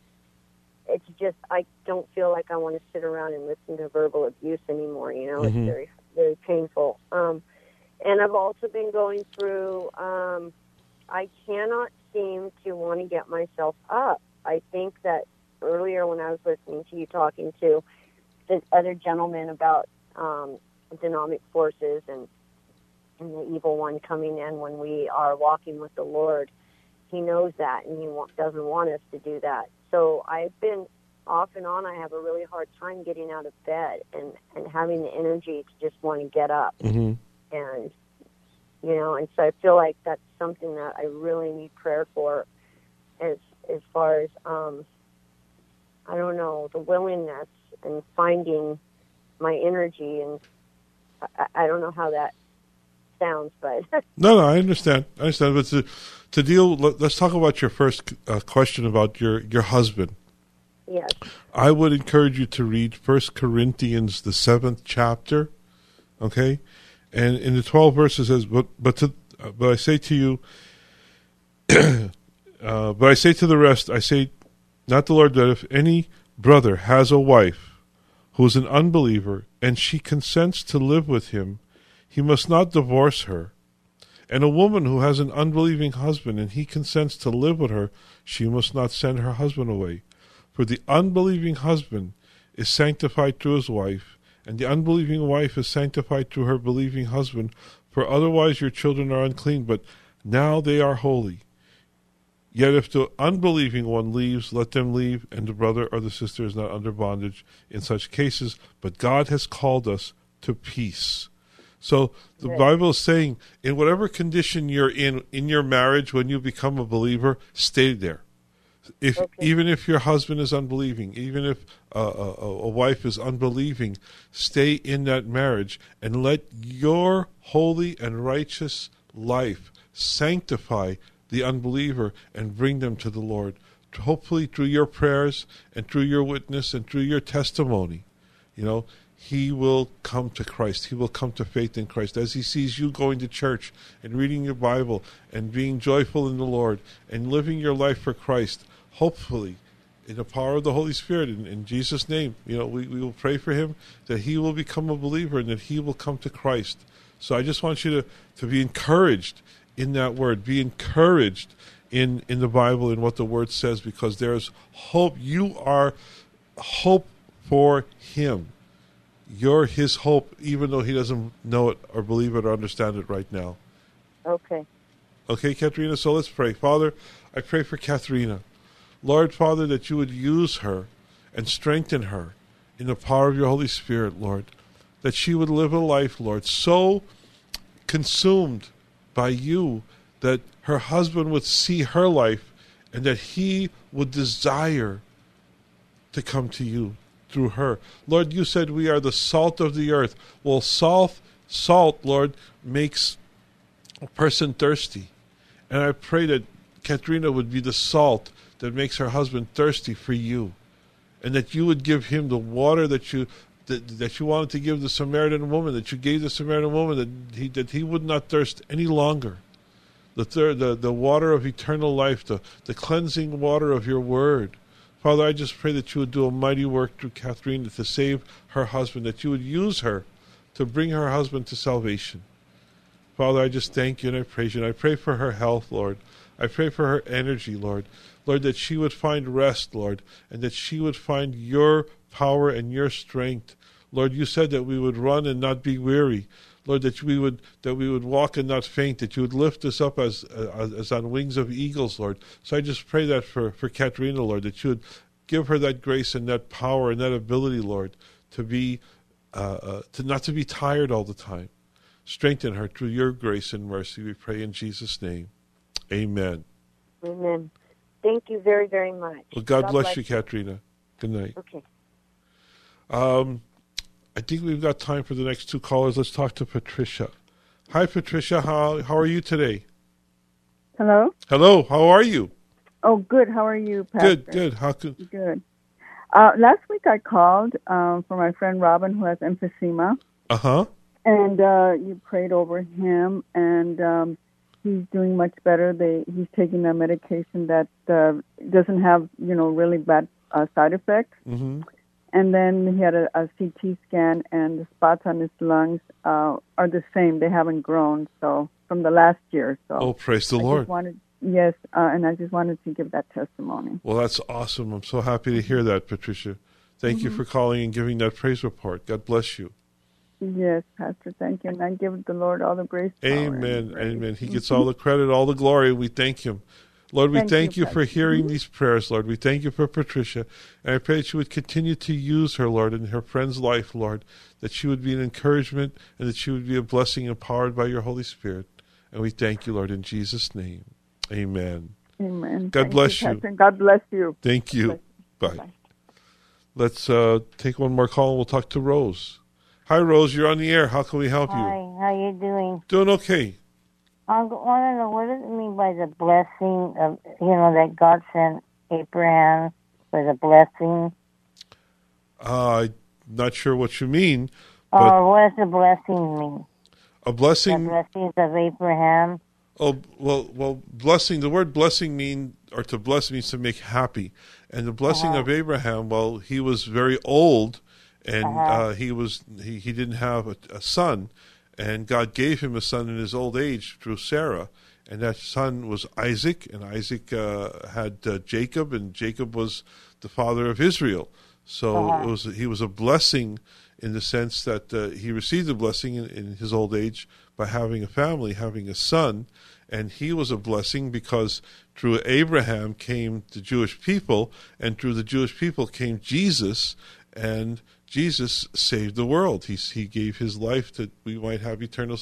it's just I don't feel like I want to sit around and listen to verbal abuse anymore, you know. Mm-hmm. It's very, very painful. Um, and I've also been going through, um, I cannot seem to want to get myself up. I think that earlier when I was listening to you talking to the other gentleman about um, dynamic forces and, and the evil one coming in when we are walking with the Lord, he knows that, and he wa- doesn't want us to do that. So I've been off and on. I have a really hard time getting out of bed and, and having the energy to just want to get up. Mm-hmm. And, you know, and so I feel like that's something that I really need prayer for as, as far as, um, I don't know, the willingness and finding my energy. And I, I don't know how that sounds, but... no, no, I understand. I understand. But to, to deal, let, let's talk about your first uh, question about your, your husband. Yes. I would encourage you to read First Corinthians, the seventh chapter, okay? And in the twelve verses, it says, but, but, to, but I say to you, uh, but I say to the rest, I say, not the Lord, that if any brother has a wife who is an unbeliever and she consents to live with him, he must not divorce her. And a woman who has an unbelieving husband and he consents to live with her, she must not send her husband away. For the unbelieving husband is sanctified through his wife, and the unbelieving wife is sanctified through her believing husband, for otherwise your children are unclean, but now they are holy. Yet if the unbelieving one leaves, let them leave, and the brother or the sister is not under bondage in such cases, but God has called us to peace. So the Bible is saying, in whatever condition you're in, in your marriage, when you become a believer, stay there. If okay. Even if your husband is unbelieving, even if uh, a, a wife is unbelieving, stay in that marriage and let your holy and righteous life sanctify the unbeliever and bring them to the Lord, hopefully through your prayers and through your witness and through your testimony. You know, he will come to Christ. He will come to faith in Christ. As he sees you going to church and reading your Bible and being joyful in the Lord and living your life for Christ, hopefully, in the power of the Holy Spirit, in, in Jesus' name, you know, we, we will pray for him that he will become a believer and that he will come to Christ. So I just want you to, to be encouraged in that word. Be encouraged in, in the Bible and what the word says, because there's hope. You are hope for him. You're his hope, even though he doesn't know it or believe it or understand it right now. Okay. Okay, Katharina, so let's pray. Father, I pray for Katharina. Lord, Father, that you would use her and strengthen her in the power of your Holy Spirit, Lord, that she would live a life, Lord, so consumed by you that her husband would see her life and that he would desire to come to you through her. Lord, you said we are the salt of the earth. Well, salt, salt, Lord, makes a person thirsty. And I pray that Katharina would be the salt that makes her husband thirsty for you, and that you would give him the water that you that, that you wanted to give the Samaritan woman, that you gave the Samaritan woman, that he that he would not thirst any longer. The the the water of eternal life, the, the cleansing water of your word. Father, I just pray that you would do a mighty work through Katharina to save her husband, that you would use her to bring her husband to salvation. Father, I just thank you and I praise you. And I pray for her health, Lord. I pray for her energy, Lord. Lord, that she would find rest, Lord, and that she would find your power and your strength. Lord, you said that we would run and not be weary. Lord, that we would that we would walk and not faint, that you would lift us up as uh, as on wings of eagles, Lord. So I just pray that for, for Katharina, Lord, that you would give her that grace and that power and that ability, Lord, to be uh, uh, to not to be tired all the time. Strengthen her through your grace and mercy, we pray in Jesus' name. Amen. Amen. Thank you very, very much. Well, God, God bless, bless you, you, Katharina. Good night. Okay. Um. I think we've got time for the next two callers. Let's talk to Patricia. Hi, Patricia. How how are you today? Hello. Hello. How are you? Oh, good. How are you, Pastor? Good, good. How could... Good. Uh, last week I called uh, for my friend Robin, who has emphysema. Uh-huh. And uh, you prayed over him, and um, he's doing much better. They, he's taking a medication that uh, doesn't have, you know, really bad uh, side effects. Mm-hmm. And then he had a, a C T scan, and the spots on his lungs uh, are the same. They haven't grown, so from the last year. So oh, praise the I Lord! Just wanted, yes, uh, and I just wanted to give that testimony. Well, that's awesome. I'm so happy to hear that, Patricia. Thank mm-hmm. you for calling and giving that praise report. God bless you. Yes, Pastor. Thank you, and I give the Lord all the grace. Amen. Power Amen. Grace. He gets all the credit, all the glory. We thank Him. Lord, we thank, thank you, you for hearing these prayers, Lord. We thank you for Patricia. And I pray that you would continue to use her, Lord, in her friend's life, Lord, that she would be an encouragement and that she would be a blessing empowered by your Holy Spirit. And we thank you, Lord, in Jesus' name. Amen. Amen. God thank bless you. you. God bless you. Thank you. You. Bye. Bye. Let's uh, take one more call and we'll talk to Rose. Hi, Rose. You're on the air. How can we help Hi, you? Hi. How you doing? Doing okay. I want to know, what does it mean by the blessing of, you know, that God sent Abraham for the blessing? Uh, I'm not sure what you mean. Oh, what does the blessing mean? A blessing? The blessings of Abraham. Oh, well, well, blessing, the word blessing mean, or to bless means to make happy. And the blessing uh-huh. of Abraham, well, he was very old, and uh-huh. uh, he was he, he didn't have a, a son. And God gave him a son in his old age through Sarah. And that son was Isaac. And Isaac uh, had uh, Jacob. And Jacob was the father of Israel. So uh-huh. it was, he was a blessing in the sense that uh, he received a blessing in, in his old age by having a family, having a son. And he was a blessing because through Abraham came the Jewish people. And through the Jewish people came Jesus. And Jesus saved the world. He he gave his life that we might have eternal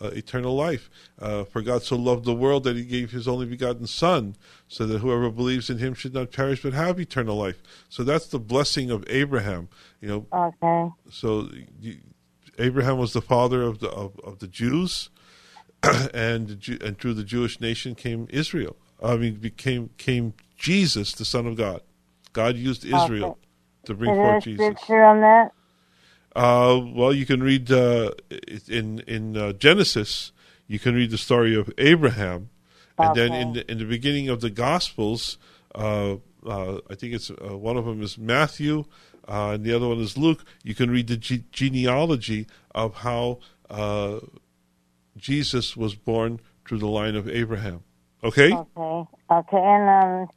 uh, eternal life. Uh, for God so loved the world that he gave his only begotten Son, so that whoever believes in him should not perish but have eternal life. So that's the blessing of Abraham. You know. Okay. So you, Abraham was the father of the of, of the Jews, and and through the Jewish nation came Israel. I mean, became came Jesus, the Son of God. God used Israel. Okay. To bring Is there forth a Jesus. Scripture on that? Uh, well, you can read uh, in in uh, Genesis. You can read the story of Abraham, okay. and then in the, in the beginning of the Gospels, uh, uh, I think it's uh, one of them is Matthew, uh, and the other one is Luke. You can read the ge- genealogy of how uh, Jesus was born through the line of Abraham. Okay. Okay. Okay. And. Um...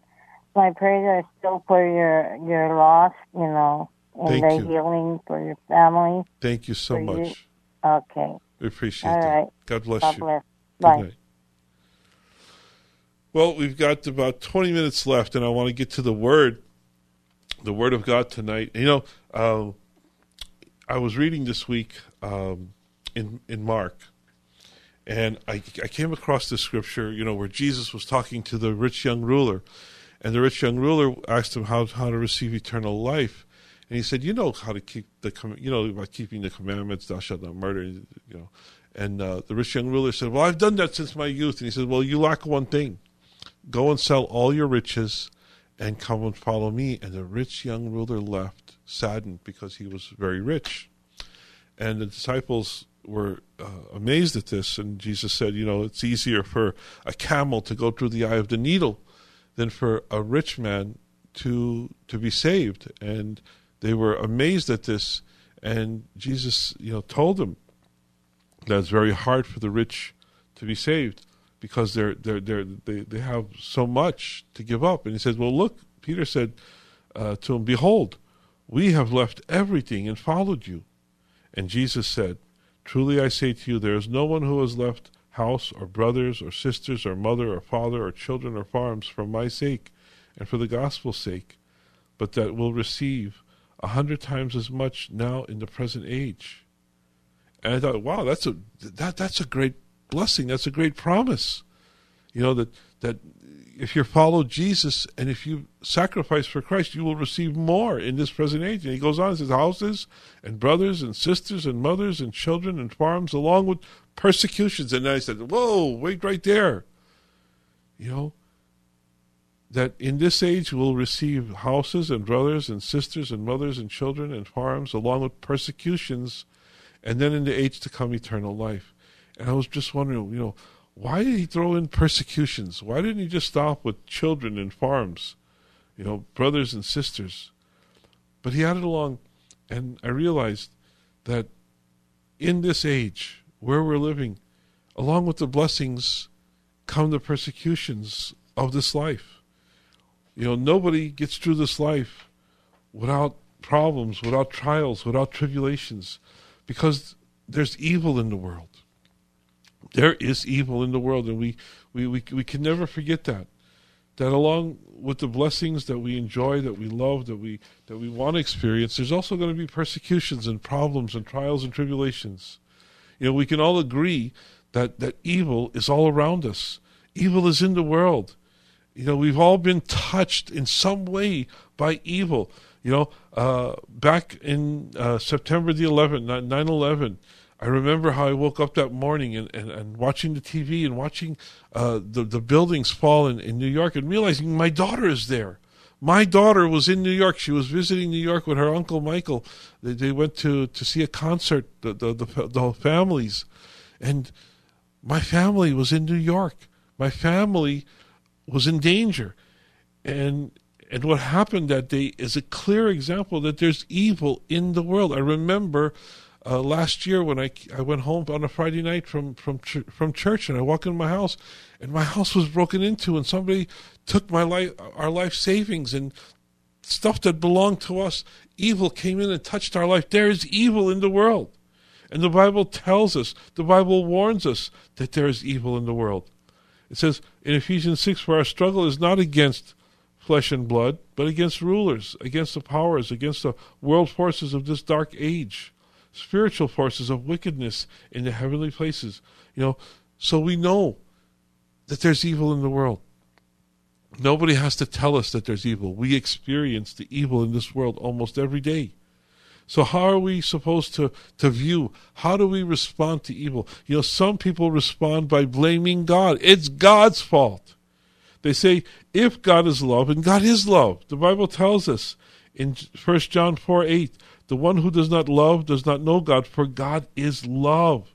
My prayers are still for your, your loss, you know, and Thank the you. healing for your family. Thank you so much. You. Okay. We appreciate All that. Right. God bless God you. Bless. Bye. Good night. Well, we've got about twenty minutes left, and I want to get to the Word, the Word of God tonight. You know, um, I was reading this week um, in in Mark, and I, I came across this scripture, you know, where Jesus was talking to the rich young ruler. And the rich young ruler asked him how, how to receive eternal life, and he said, "You know how to keep the you know about keeping the commandments, thou shalt not murder." You know, and uh, the rich young ruler said, "Well, I've done that since my youth." And he said, "Well, you lack one thing. Go and sell all your riches, and come and follow me." And the rich young ruler left saddened because he was very rich, and the disciples were uh, amazed at this. And Jesus said, "You know, it's easier for a camel to go through the eye of the needle than for a rich man to to be saved." And they were amazed at this. And Jesus, you know, told them that it's very hard for the rich to be saved because they're they're they're they they have so much to give up. And he said, "Well, look," Peter said uh, to him, "Behold, we have left everything and followed you." And Jesus said, "Truly I say to you, there is no one who has left house or brothers or sisters or mother or father or children or farms for my sake and for the gospel's sake, but that will receive a hundred times as much now in the present age." And I thought, wow, that's a that that's a great blessing. That's a great promise. You know, that that if you follow Jesus and if you sacrifice for Christ, you will receive more in this present age. And he goes on and says, houses and brothers and sisters and mothers and children and farms, along with persecutions. And I said, whoa, wait right there. You know, that in this age will receive houses and brothers and sisters and mothers and children and farms, along with persecutions, and then in the age to come, eternal life. And I was just wondering, you know, why did he throw in persecutions? Why didn't he just stop with children and farms, you know, brothers and sisters? But he added along, and I realized that in this age where we're living, along with the blessings come the persecutions of this life. You know, nobody gets through this life without problems, without trials, without tribulations, because there's evil in the world. There is evil in the world, and we, we, we, we can never forget that. That along with the blessings that we enjoy, that we love, that we that we want to experience, there's also going to be persecutions and problems and trials and tribulations. You know, we can all agree that, that evil is all around us. Evil is in the world. You know, we've all been touched in some way by evil. You know, uh, back in uh, September the eleventh, nine eleven, I remember how I woke up that morning and, and, and watching the T V and watching uh, the, the buildings fall in, in New York and realizing my daughter is there. My daughter was in New York. She was visiting New York with her Uncle Michael. They, they went to, to see a concert, the, the, the, the families. And my family was in New York. My family was in danger. And and what happened that day is a clear example that there's evil in the world. I remember... Uh, last year when I, I went home on a Friday night from from, ch- from church, and I walked into my house, and my house was broken into, and somebody took my life, our life savings and stuff that belonged to us. Evil came in and touched our life. There is evil in the world. And the Bible tells us, the Bible warns us that there is evil in the world. It says in Ephesians six, for our struggle is not against flesh and blood, but against rulers, against the powers, against the world forces of this dark age. Spiritual forces of wickedness in the heavenly places. You know, so we know that there's evil in the world. Nobody has to tell us that there's evil. We experience the evil in this world almost every day. So how are we supposed to, to view? How do we respond to evil? You know, some people respond by blaming God. It's God's fault. They say, if God is love, and God is love. The Bible tells us in First John four eight, the one who does not love does not know God, for God is love.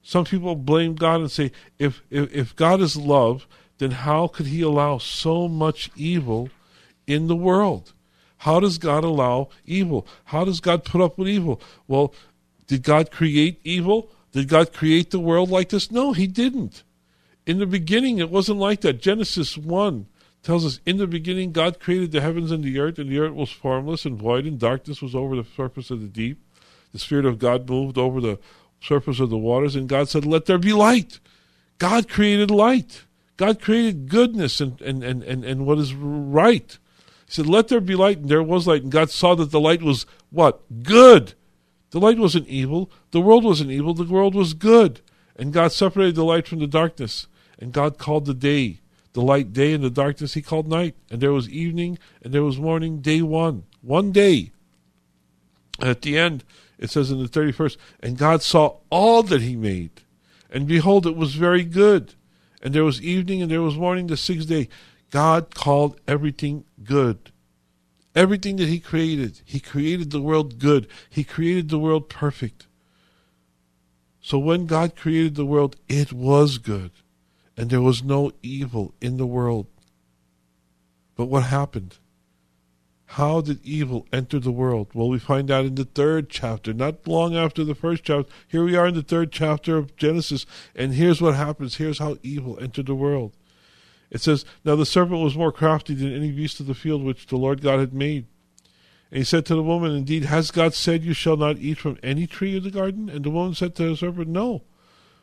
Some people blame God and say, if, if if God is love, then how could he allow so much evil in the world? How does God allow evil? How does God put up with evil? Well, did God create evil? Did God create the world like this? No, he didn't. In the beginning, it wasn't like that. Genesis one tells us, in the beginning God created the heavens and the earth, and the earth was formless and void, and darkness was over the surface of the deep. The Spirit of God moved over the surface of the waters, and God said, let there be light. God created light. God created goodness and, and, and, and, and what is right. He said, let there be light, and there was light, and God saw that the light was what? Good. The light wasn't evil. The world wasn't evil. The world was good. And God separated the light from the darkness, and God called the day. The light day, and the darkness he called night. And there was evening, and there was morning, day one. One day. And at the end, it says in the thirty-first, and God saw all that he made, and behold, it was very good. And there was evening, and there was morning, the sixth day. God called everything good. Everything that he created, he created the world good. He created the world perfect. So when God created the world, it was good. And there was no evil in the world. But what happened? How did evil enter the world? Well, we find out in the third chapter, not long after the first chapter. Here we are in the third chapter of Genesis, and here's what happens. Here's how evil entered the world. It says, now the serpent was more crafty than any beast of the field which the Lord God had made. And he said to the woman, indeed, has God said you shall not eat from any tree of the garden? And the woman said to the serpent, no.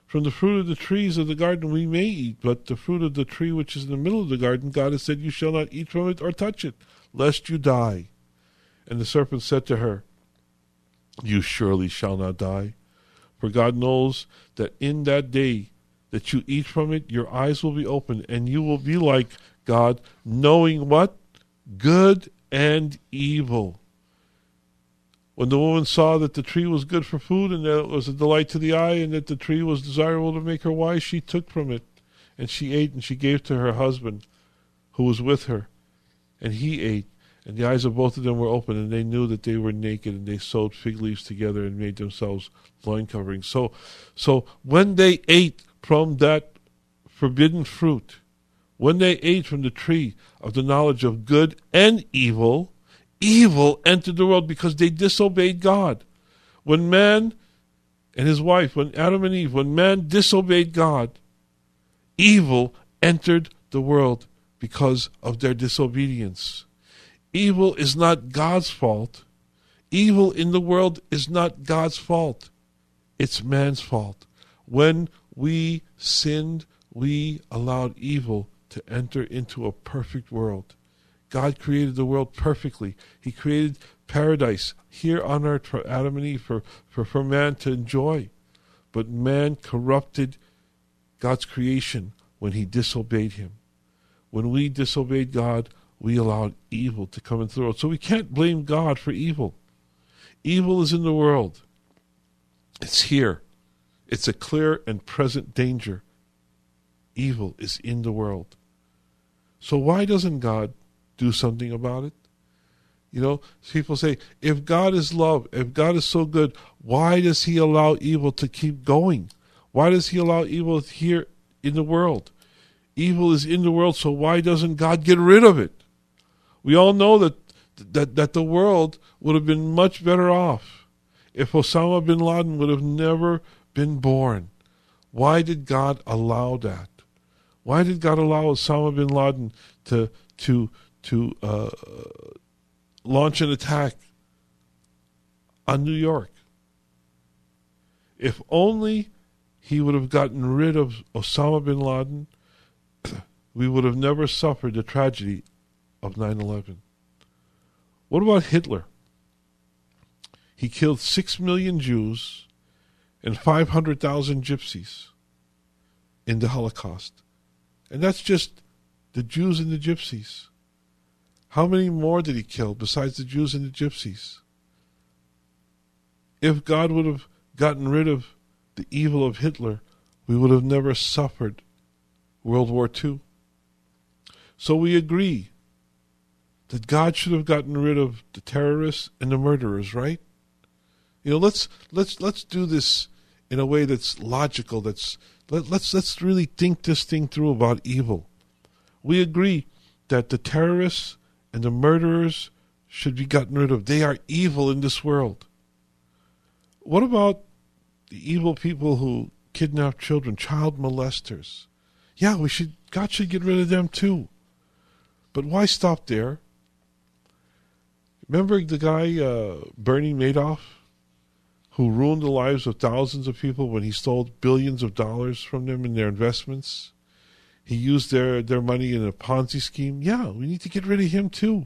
From the fruit of the trees of the garden we may eat, but the fruit of the tree which is in the middle of the garden, God has said, you shall not eat from it or touch it, lest you die. And the serpent said to her, you surely shall not die, for God knows that in that day that you eat from it, your eyes will be opened, and you will be like God, knowing what? Good and evil. When the woman saw that the tree was good for food, and that it was a delight to the eye, and that the tree was desirable to make her wise, she took from it, and she ate, and she gave to her husband, who was with her, and he ate. And the eyes of both of them were open, and they knew that they were naked, and they sewed fig leaves together and made themselves loin coverings. So, so when they ate from that forbidden fruit, when they ate from the tree of the knowledge of good and evil, evil entered the world because they disobeyed God. When man and his wife, when Adam and Eve, when man disobeyed God, evil entered the world because of their disobedience. Evil is not God's fault. Evil in the world is not God's fault. It's man's fault. When we sinned, we allowed evil to enter into a perfect world. God created the world perfectly. He created paradise here on earth for Adam and Eve, for, for, for man to enjoy. But man corrupted God's creation when he disobeyed him. When we disobeyed God, we allowed evil to come into the world. So we can't blame God for evil. Evil is in the world. It's here. It's a clear and present danger. Evil is in the world. So why doesn't God do something about it? You know, people say, if God is love, if God is so good, why does he allow evil to keep going? Why does he allow evil here in the world? Evil is in the world, so why doesn't God get rid of it? We all know that that, that the world would have been much better off if Osama bin Laden would have never been born. Why did God allow that? Why did God allow Osama bin Laden to to to uh, launch an attack on New York? If only he would have gotten rid of Osama bin Laden, we would have never suffered the tragedy of nine eleven. What about Hitler? He killed six million Jews and five hundred thousand gypsies in the Holocaust. And that's just the Jews and the gypsies. How many more did he kill besides the Jews and the gypsies? If God would have gotten rid of the evil of Hitler, we would have never suffered World War Two. So we agree that God should have gotten rid of the terrorists and the murderers, right? You know, let's let's let's do this in a way that's logical. That's let, let's let's really think this thing through about evil. We agree that the terrorists and the murderers should be gotten rid of. They are evil in this world. What about the evil people who kidnap children, child molesters? Yeah, we should. God should get rid of them too. But why stop there? Remember the guy uh, Bernie Madoff, who ruined the lives of thousands of people when he stole billions of dollars from them in their investments? He used their, their money in a Ponzi scheme. Yeah, we need to get rid of him too.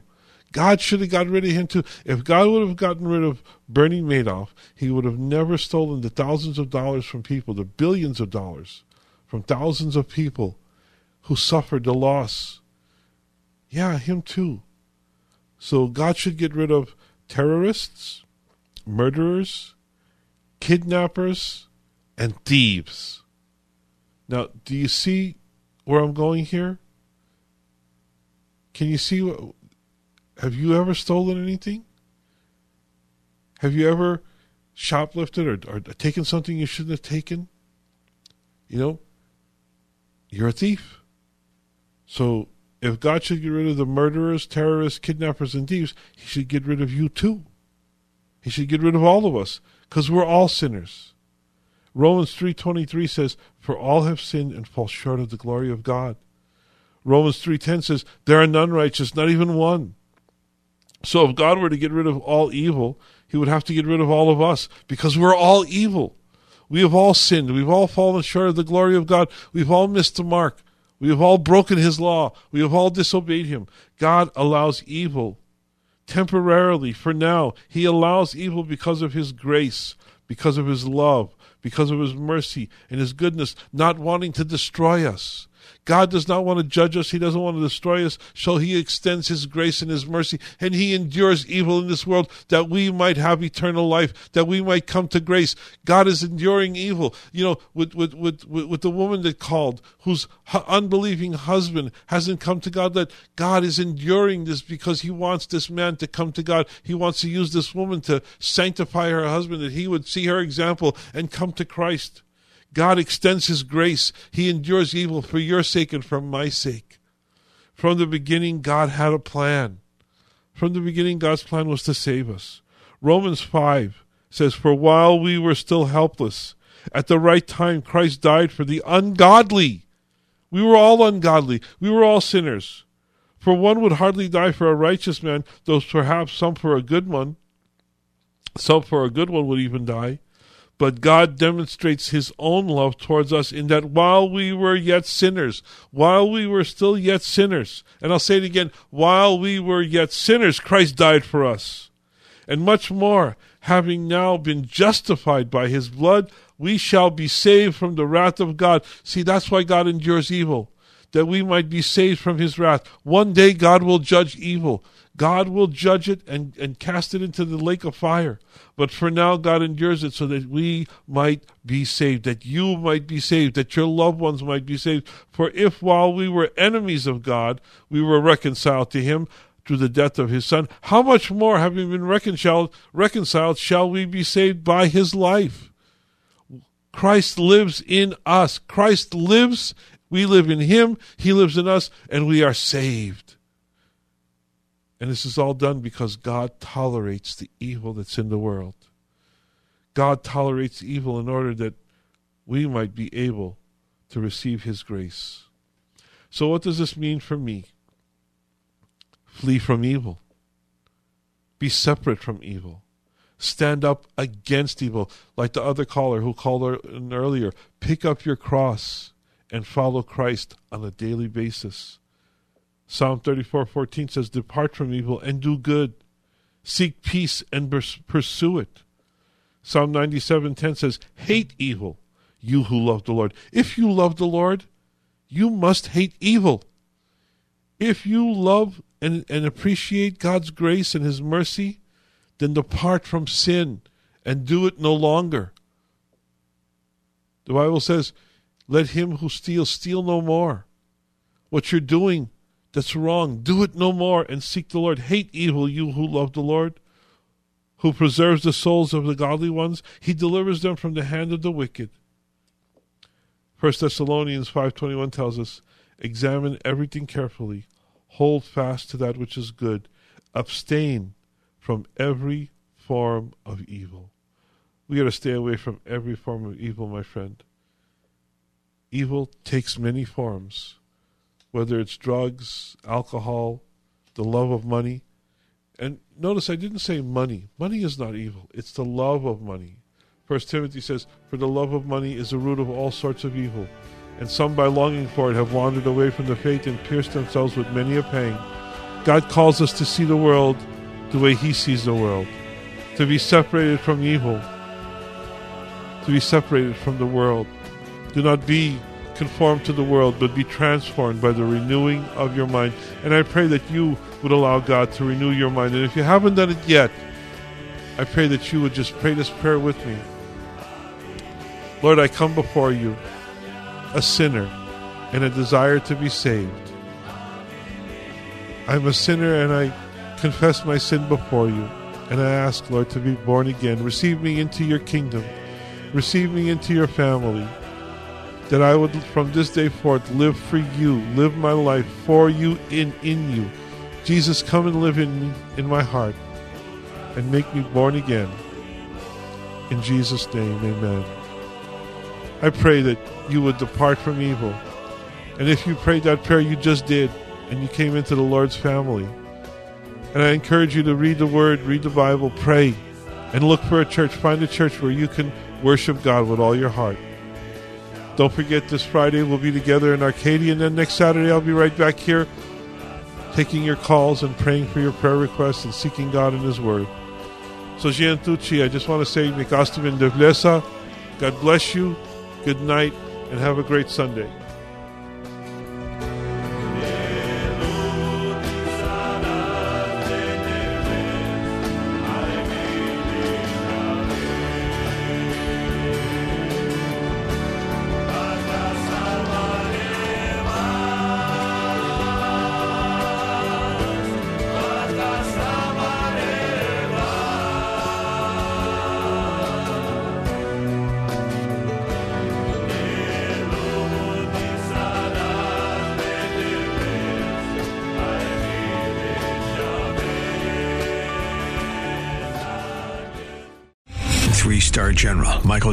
God should have gotten rid of him too. If God would have gotten rid of Bernie Madoff, he would have never stolen the thousands of dollars from people, the billions of dollars from thousands of people who suffered the loss. Yeah, him too. So God should get rid of terrorists, murderers, kidnappers, and thieves. Now, do you see where I'm going here? Can you see? What, have you ever stolen anything? Have you ever shoplifted or, or taken something you shouldn't have taken? You know, you're a thief. So if God should get rid of the murderers, terrorists, kidnappers, and thieves, he should get rid of you too. He should get rid of all of us, because we're all sinners. Romans three twenty-three says, "For all have sinned and fall short of the glory of God." Romans three ten says, "There are none righteous, not even one." So if God were to get rid of all evil, he would have to get rid of all of us, because we're all evil. We have all sinned. We've all fallen short of the glory of God. We've all missed the mark. We have all broken his law. We have all disobeyed him. God allows evil temporarily, for now. He allows evil because of his grace, because of his love, because of his mercy and his goodness, not wanting to destroy us. God does not want to judge us. He doesn't want to destroy us. So he extends his grace and his mercy, and he endures evil in this world that we might have eternal life, that we might come to grace. God is enduring evil. You know, with with with, with the woman that called, whose unbelieving husband hasn't come to God, that God is enduring this because he wants this man to come to God. He wants to use this woman to sanctify her husband, that he would see her example and come to Christ. God extends his grace. He endures evil for your sake and for my sake. From the beginning, God had a plan. From the beginning, God's plan was to save us. Romans five says, "For while we were still helpless, at the right time Christ died for the ungodly." We were all ungodly. We were all sinners. "For one would hardly die for a righteous man, though perhaps some for a good one. Some for a good one would even die. But God demonstrates his own love towards us in that while we were yet sinners," while we were still yet sinners, and I'll say it again, while we were yet sinners, Christ died for us. "And much more, having now been justified by his blood, we shall be saved from the wrath of God." See, that's why God endures evil, that we might be saved from his wrath. One day God will judge evil. God will judge it and, and cast it into the lake of fire. But for now, God endures it so that we might be saved, that you might be saved, that your loved ones might be saved. "For if while we were enemies of God, we were reconciled to him through the death of his son, how much more, having been reconciled, reconciled, shall we be saved by his life?" Christ lives in us. Christ lives, we live in him, he lives in us, and we are saved. And this is all done because God tolerates the evil that's in the world. God tolerates evil in order that we might be able to receive his grace. So what does this mean for me? Flee from evil. Be separate from evil. Stand up against evil. Like the other caller who called in earlier, pick up your cross and follow Christ on a daily basis. Psalm thirty-four fourteen says, "Depart from evil and do good. Seek peace and pursue it." Psalm ninety-seven ten says, "Hate evil, you who love the Lord." If you love the Lord, you must hate evil. If you love and, and appreciate God's grace and his mercy, then depart from sin and do it no longer. The Bible says, "Let him who steals steal no more." What you're doing that's wrong, do it no more and seek the Lord. "Hate evil, you who love the Lord, who preserves the souls of the godly ones. He delivers them from the hand of the wicked." First Thessalonians five twenty-one tells us, "Examine everything carefully, hold fast to that which is good, abstain from every form of evil." We got to stay away from every form of evil, my friend. Evil takes many forms, whether it's drugs, alcohol, the love of money. And notice I didn't say money. Money is not evil. It's the love of money. First Timothy says, "For the love of money is the root of all sorts of evil. And some by longing for it have wandered away from the faith and pierced themselves with many a pang." God calls us to see the world the way he sees the world, to be separated from evil, to be separated from the world. Do not be conform to the world, but be transformed by the renewing of your mind. And I pray that you would allow God to renew your mind. And if you haven't done it yet, I pray that you would just pray this prayer with me. Lord, I come before you, a sinner and a desire to be saved. I'm a sinner and I confess my sin before you. And I ask, Lord, to be born again. Receive me into your kingdom. Receive me into your family. That I would from this day forth live for you, live my life for you and in you. Jesus, come and live in me, in my heart, and make me born again. In Jesus' name, amen. I pray that you would depart from evil. And if you prayed that prayer, you just did, and you came into the Lord's family. And I encourage you to read the Word, read the Bible, pray, and look for a church. Find a church where you can worship God with all your heart. Don't forget, this Friday we'll be together in Arcadia, and then next Saturday I'll be right back here taking your calls and praying for your prayer requests and seeking God in His Word. So, Giantucci, I just want to say, God bless you, good night, and have a great Sunday. Three-star General Michael